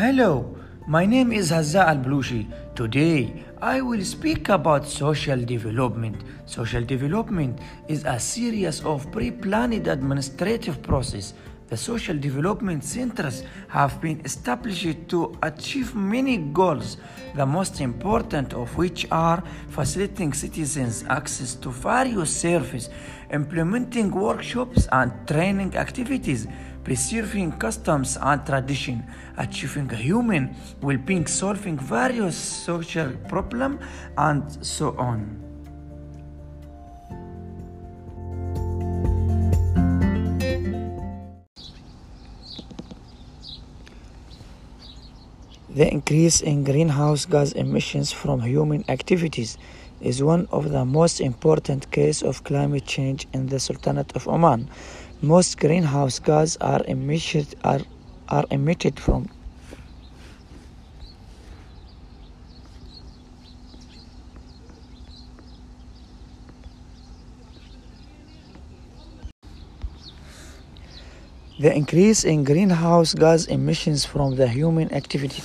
Hello, my name is Hazza Al-Blushi. Today, I will speak about social development. Social development is a series of pre-planned administrative processes. The social development centers have been established to achieve many goals, the most important of which are facilitating citizens access to various services, implementing workshops and training activities, preserving customs and tradition, achieving human well-being, solving various social problems, and so on. The increase in greenhouse gas emissions from human activities is one of the most important cases of climate change in the Sultanate of Oman. Most greenhouse gases are emitted from the increase in greenhouse gas emissions from the human activity.